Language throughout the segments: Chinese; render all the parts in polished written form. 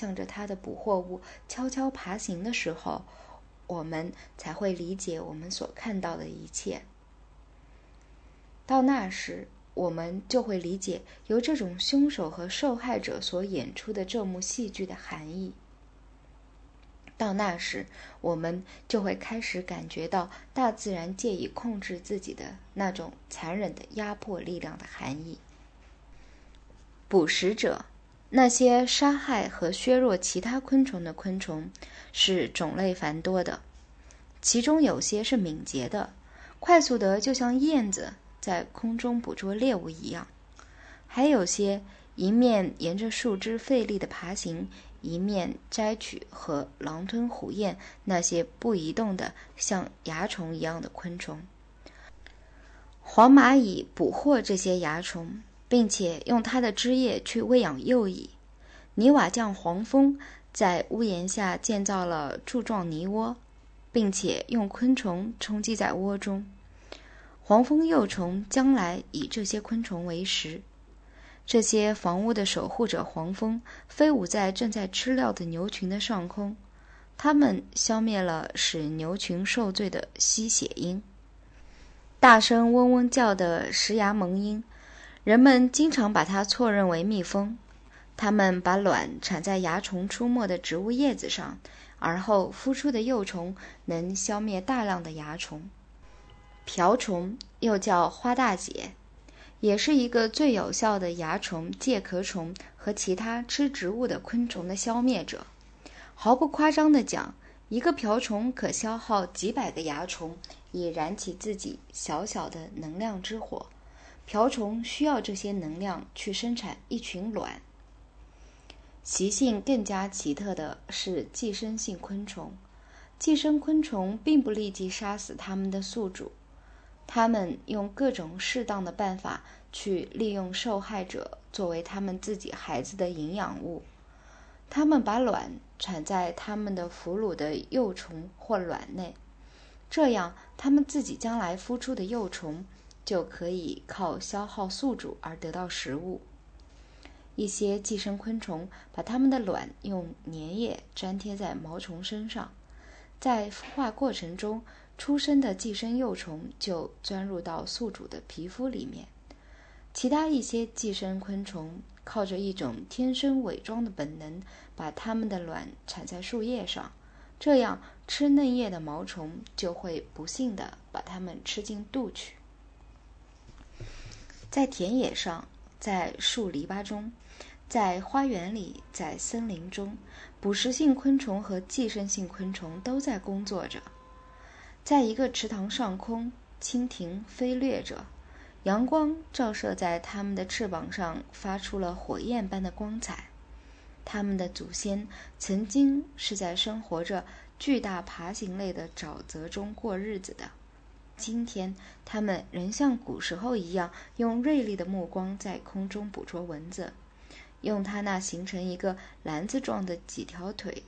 向着他的捕获物悄悄爬行的时候，我们才会理解我们所看到的一切。到那时，我们就会理解由这种凶手和受害者所演出的这幕戏剧的含义。到那时，我们就会开始感觉到大自然借以控制自己的那种残忍的压迫力量的含义。捕食者，那些杀害和削弱其他昆虫的昆虫是种类繁多的，其中有些是敏捷的，快速的就像燕子在空中捕捉猎物一样，还有些一面沿着树枝费力的爬行，一面摘取和狼吞虎咽那些不移动的像蚜虫一样的昆虫。黄蚂蚁捕获这些蚜虫，并且用它的汁液去喂养幼蚁。泥瓦匠黄蜂在屋檐下建造了柱状泥窝，并且用昆虫充积在窝中。黄蜂幼虫将来以这些昆虫为食。这些房屋的守护者黄蜂飞舞在正在吃料的牛群的上空，它们消灭了使牛群受罪的吸血鹰。大声嗡嗡叫的石牙萌鹰，人们经常把它错认为蜜蜂。它们把卵产在蚜虫出没的植物叶子上，而后孵出的幼虫能消灭大量的蚜虫。瓢虫又叫花大姐，也是一个最有效的蚜虫、介壳虫和其他吃植物的昆虫的消灭者。毫不夸张地讲，一个瓢虫可消耗几百个蚜虫以燃起自己小小的能量之火。瓢虫需要这些能量去生产一群卵。习性更加奇特的是寄生性昆虫，寄生昆虫并不立即杀死它们的宿主，它们用各种适当的办法去利用受害者作为他们自己孩子的营养物。它们把卵产在他们的俘虏的幼虫或卵内，这样他们自己将来孵出的幼虫就可以靠消耗宿主而得到食物。一些寄生昆虫把它们的卵用粘液粘贴在毛虫身上，在孵化过程中，出生的寄生幼虫就钻入到宿主的皮肤里面。其他一些寄生昆虫靠着一种天生伪装的本能，把它们的卵产在树叶上，这样吃嫩叶的毛虫就会不幸地把它们吃进肚去。在田野上，在树篱笆中，在花园里，在森林中，捕食性昆虫和寄生性昆虫都在工作着。在一个池塘上空，蜻蜓飞掠着，阳光照射在它们的翅膀上，发出了火焰般的光彩。它们的祖先曾经是在生活着巨大爬行类的沼泽中过日子的。今天，他们仍像古时候一样，用锐利的目光在空中捕捉蚊子，用它那形成一个篮子状的几条腿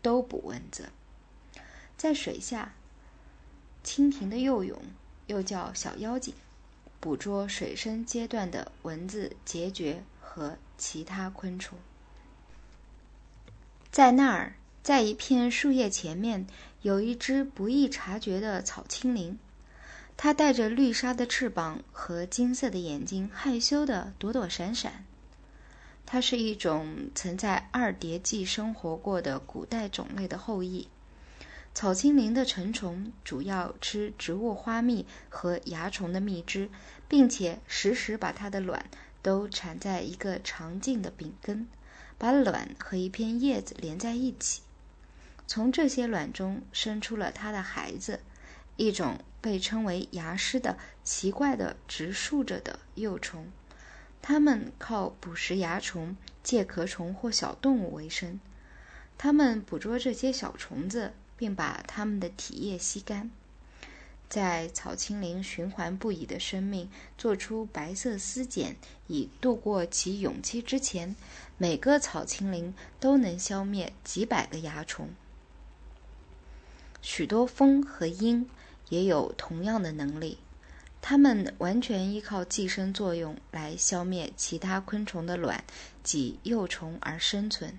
都捕蚊子。在水下，蜻蜓的幼蛹，又叫小妖精，捕捉水生阶段的蚊子、孑孓和其他昆虫。在那儿，在一片树叶前面，有一只不易察觉的草青灵。它带着绿纱的翅膀和金色的眼睛，害羞地躲躲闪闪。它是一种曾在二叠纪生活过的古代种类的后裔。草青灵的成虫主要吃植物花蜜和蚜虫的蜜汁，并且时时把它的卵都产在一个长茎的柄根，把卵和一片叶子连在一起。从这些卵中生出了它的孩子，一种被称为蚜虱的奇怪的直竖着的幼虫。它们靠捕食蚜虫、介壳虫或小动物为生。它们捕捉这些小虫子，并把它们的体液吸干。在草青灵循环不已的生命做出白色丝茧以度过其蛹期之前，每个草青灵都能消灭几百个蚜虫。许多蜂和鹰也有同样的能力，它们完全依靠寄生作用来消灭其他昆虫的卵及幼虫而生存。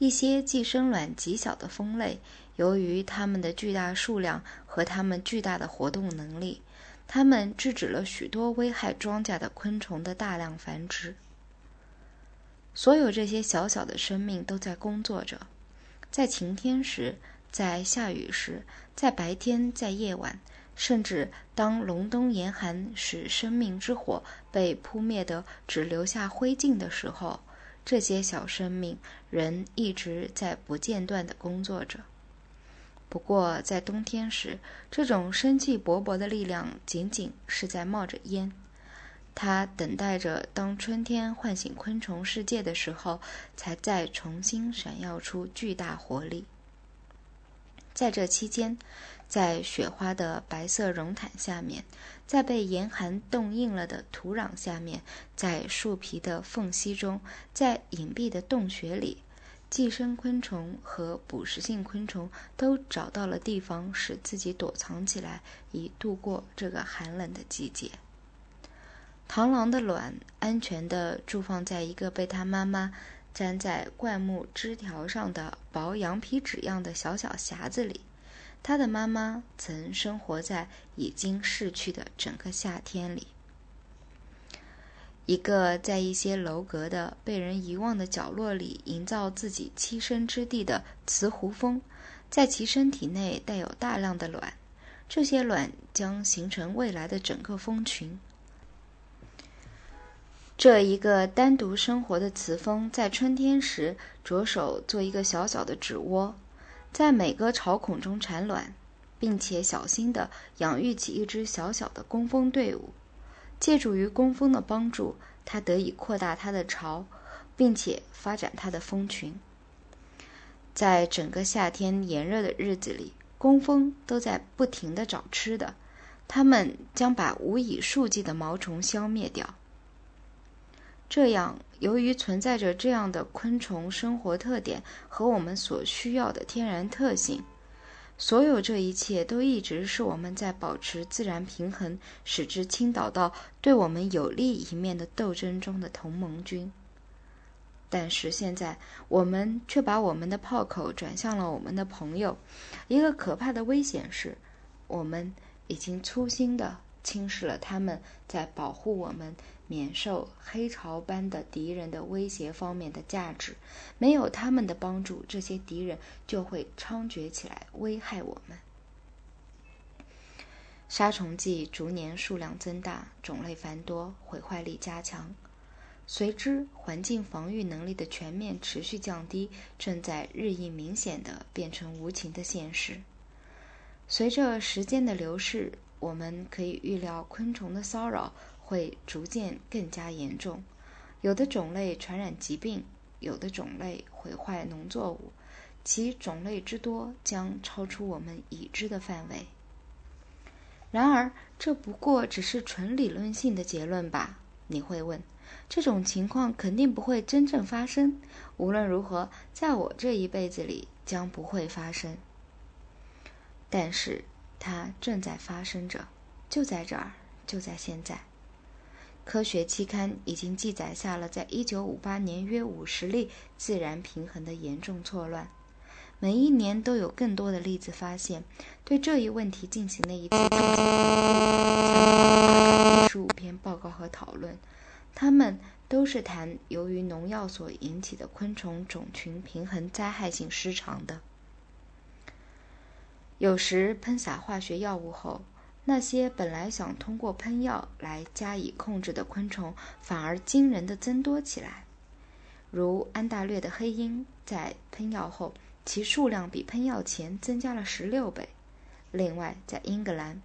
一些寄生卵极小的蜂类，由于它们的巨大数量和它们巨大的活动能力，它们制止了许多危害庄稼的昆虫的大量繁殖。所有这些小小的生命都在工作着，在晴天时，在下雨时，在白天，在夜晚，甚至当隆冬严寒使生命之火被扑灭得只留下灰烬的时候，这些小生命仍一直在不间断地工作着。不过在冬天时，这种生气勃勃的力量仅仅是在冒着烟，它等待着当春天唤醒昆虫世界的时候，才再重新闪耀出巨大活力。在这期间，在雪花的白色绒毯下面，在被严寒冻硬了的土壤下面，在树皮的缝隙中，在隐蔽的洞穴里，寄生昆虫和捕食性昆虫都找到了地方使自己躲藏起来，以度过这个寒冷的季节。螳螂的卵安全地驻放在一个被它妈妈粘在灌木枝条上的薄羊皮纸样的小小匣子里，他的妈妈曾生活在已经逝去的整个夏天里。一个在一些楼阁的被人遗忘的角落里营造自己栖身之地的雌胡蜂，在其身体内带有大量的卵，这些卵将形成未来的整个蜂群。这一个单独生活的雌蜂在春天时着手做一个小小的纸窝，在每个巢孔中产卵，并且小心地养育起一支小小的工蜂队伍。借助于工蜂的帮助，它得以扩大它的巢，并且发展它的蜂群。在整个夏天炎热的日子里，工蜂都在不停地找吃的，它们将把无以数计的毛虫消灭掉。这样，由于存在着这样的昆虫生活特点和我们所需要的天然特性，所有这一切都一直是我们在保持自然平衡，使之倾倒到对我们有利一面的斗争中的同盟军。但是现在，我们却把我们的炮口转向了我们的朋友。一个可怕的危险是，我们已经粗心地轻视了他们在保护我们免受黑潮般的敌人的威胁方面的价值。没有他们的帮助，这些敌人就会猖獗起来危害我们。杀虫剂逐年数量增大，种类繁多，毁坏力加强，随之环境防御能力的全面持续降低正在日益明显地变成无情的现实。随着时间的流逝，我们可以预料昆虫的骚扰会逐渐更加严重，有的种类传染疾病，有的种类毁坏农作物，其种类之多将超出我们已知的范围。然而，这不过只是纯理论性的结论吧？你会问，这种情况肯定不会真正发生，无论如何，在我这一辈子里将不会发生。但是它正在发生着，就在这儿，就在现在。科学期刊已经记载下了在1958年约50例自然平衡的严重错乱，每一年都有更多的例子发现。对这一问题进行了一次重新评估，参考25篇报告和讨论，他们都是谈由于农药所引起的昆虫种群平衡灾害性失常的。有时喷洒化学药物后，那些本来想通过喷药来加以控制的昆虫反而惊人地增多起来。如安大略的黑鹰，在喷药后其数量比喷药前增加了16倍。另外，在英格兰，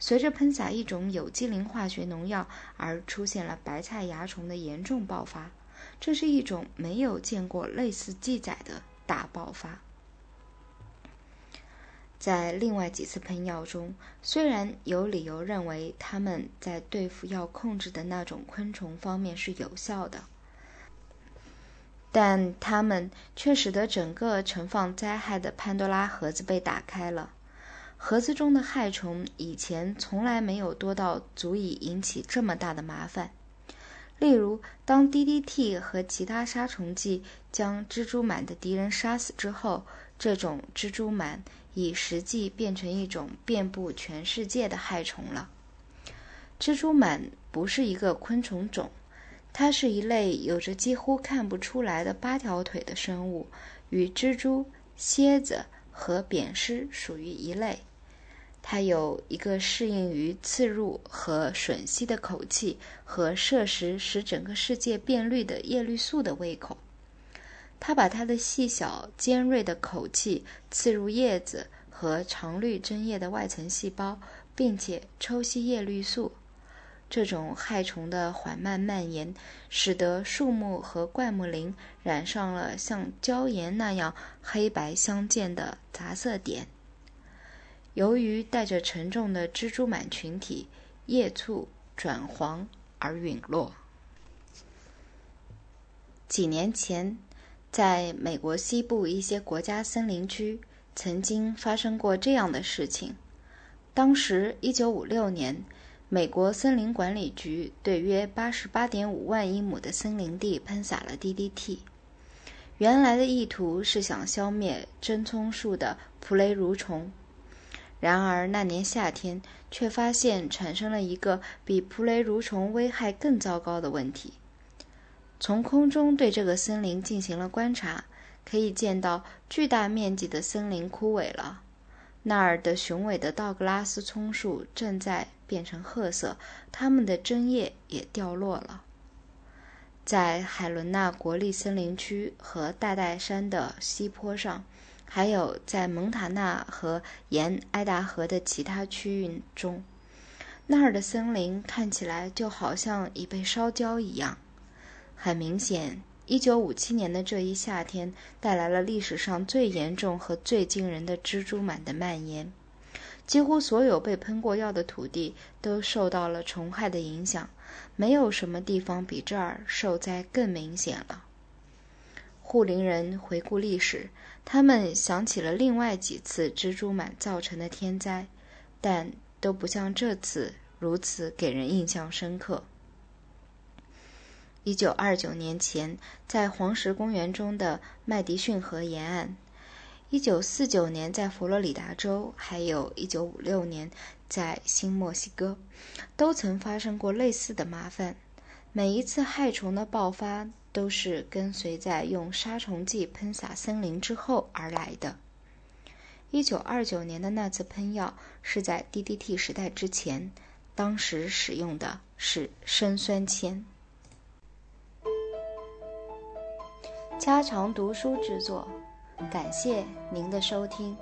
随着喷洒一种有机磷化学农药而出现了白菜蚜虫的严重爆发，这是一种没有见过类似记载的大爆发。在另外几次喷药中，虽然有理由认为它们在对付要控制的那种昆虫方面是有效的，但它们却使得整个盛放灾害的潘多拉盒子被打开了。盒子中的害虫以前从来没有多到足以引起这么大的麻烦。例如，当 DDT 和其他杀虫剂将蜘蛛螨的敌人杀死之后，这种蜘蛛螨已实际变成一种遍布全世界的害虫了。蜘蛛螨不是一个昆虫种，它是一类有着几乎看不出来的八条腿的生物，与蜘蛛、蝎子和扁虱属于一类。它有一个适应于刺入和吮吸的口气和摄食使整个世界变绿的叶绿素的胃口。它把它的细小尖锐的口气刺入叶子和常绿针叶的外层细胞，并且抽吸叶绿素。这种害虫的缓慢蔓延使得树木和灌木林染上了像椒盐那样黑白相间的杂色点。由于带着沉重的蜘蛛螨群体，叶簇转黄而陨落。几年前，在美国西部一些国家森林区曾经发生过这样的事情。当时1956年，美国森林管理局对约 88.5 万英亩的森林地喷洒了 DDT。原来的意图是想消灭真葱树的普雷蠕虫。然而那年夏天却发现产生了一个比普雷蠕虫危害更糟糕的问题。从空中对这个森林进行了观察，可以见到巨大面积的森林枯萎了。那儿的雄伟的道格拉斯葱树正在变成褐色，它们的针叶也掉落了。在海伦娜国立森林区和大岱山的西坡上，还有在蒙塔纳和沿埃达河的其他区域中，那儿的森林看起来就好像已被烧焦一样。很明显，1957年的这一夏天带来了历史上最严重和最惊人的蜘蛛螨的蔓延。几乎所有被喷过药的土地都受到了虫害的影响，没有什么地方比这儿受灾更明显了。护林人回顾历史，他们想起了另外几次蜘蛛螨造成的天灾，但都不像这次如此给人印象深刻。1929年前，在黄石公园中的麦迪逊河沿岸，1949年在佛罗里达州，还有1956年在新墨西哥，都曾发生过类似的麻烦。每一次害虫的爆发都是跟随在用杀虫剂喷洒森林之后而来的。1929年的那次喷药是在 DDT 时代之前，当时使用的是砷酸铅。家常读书之作，感谢您的收听。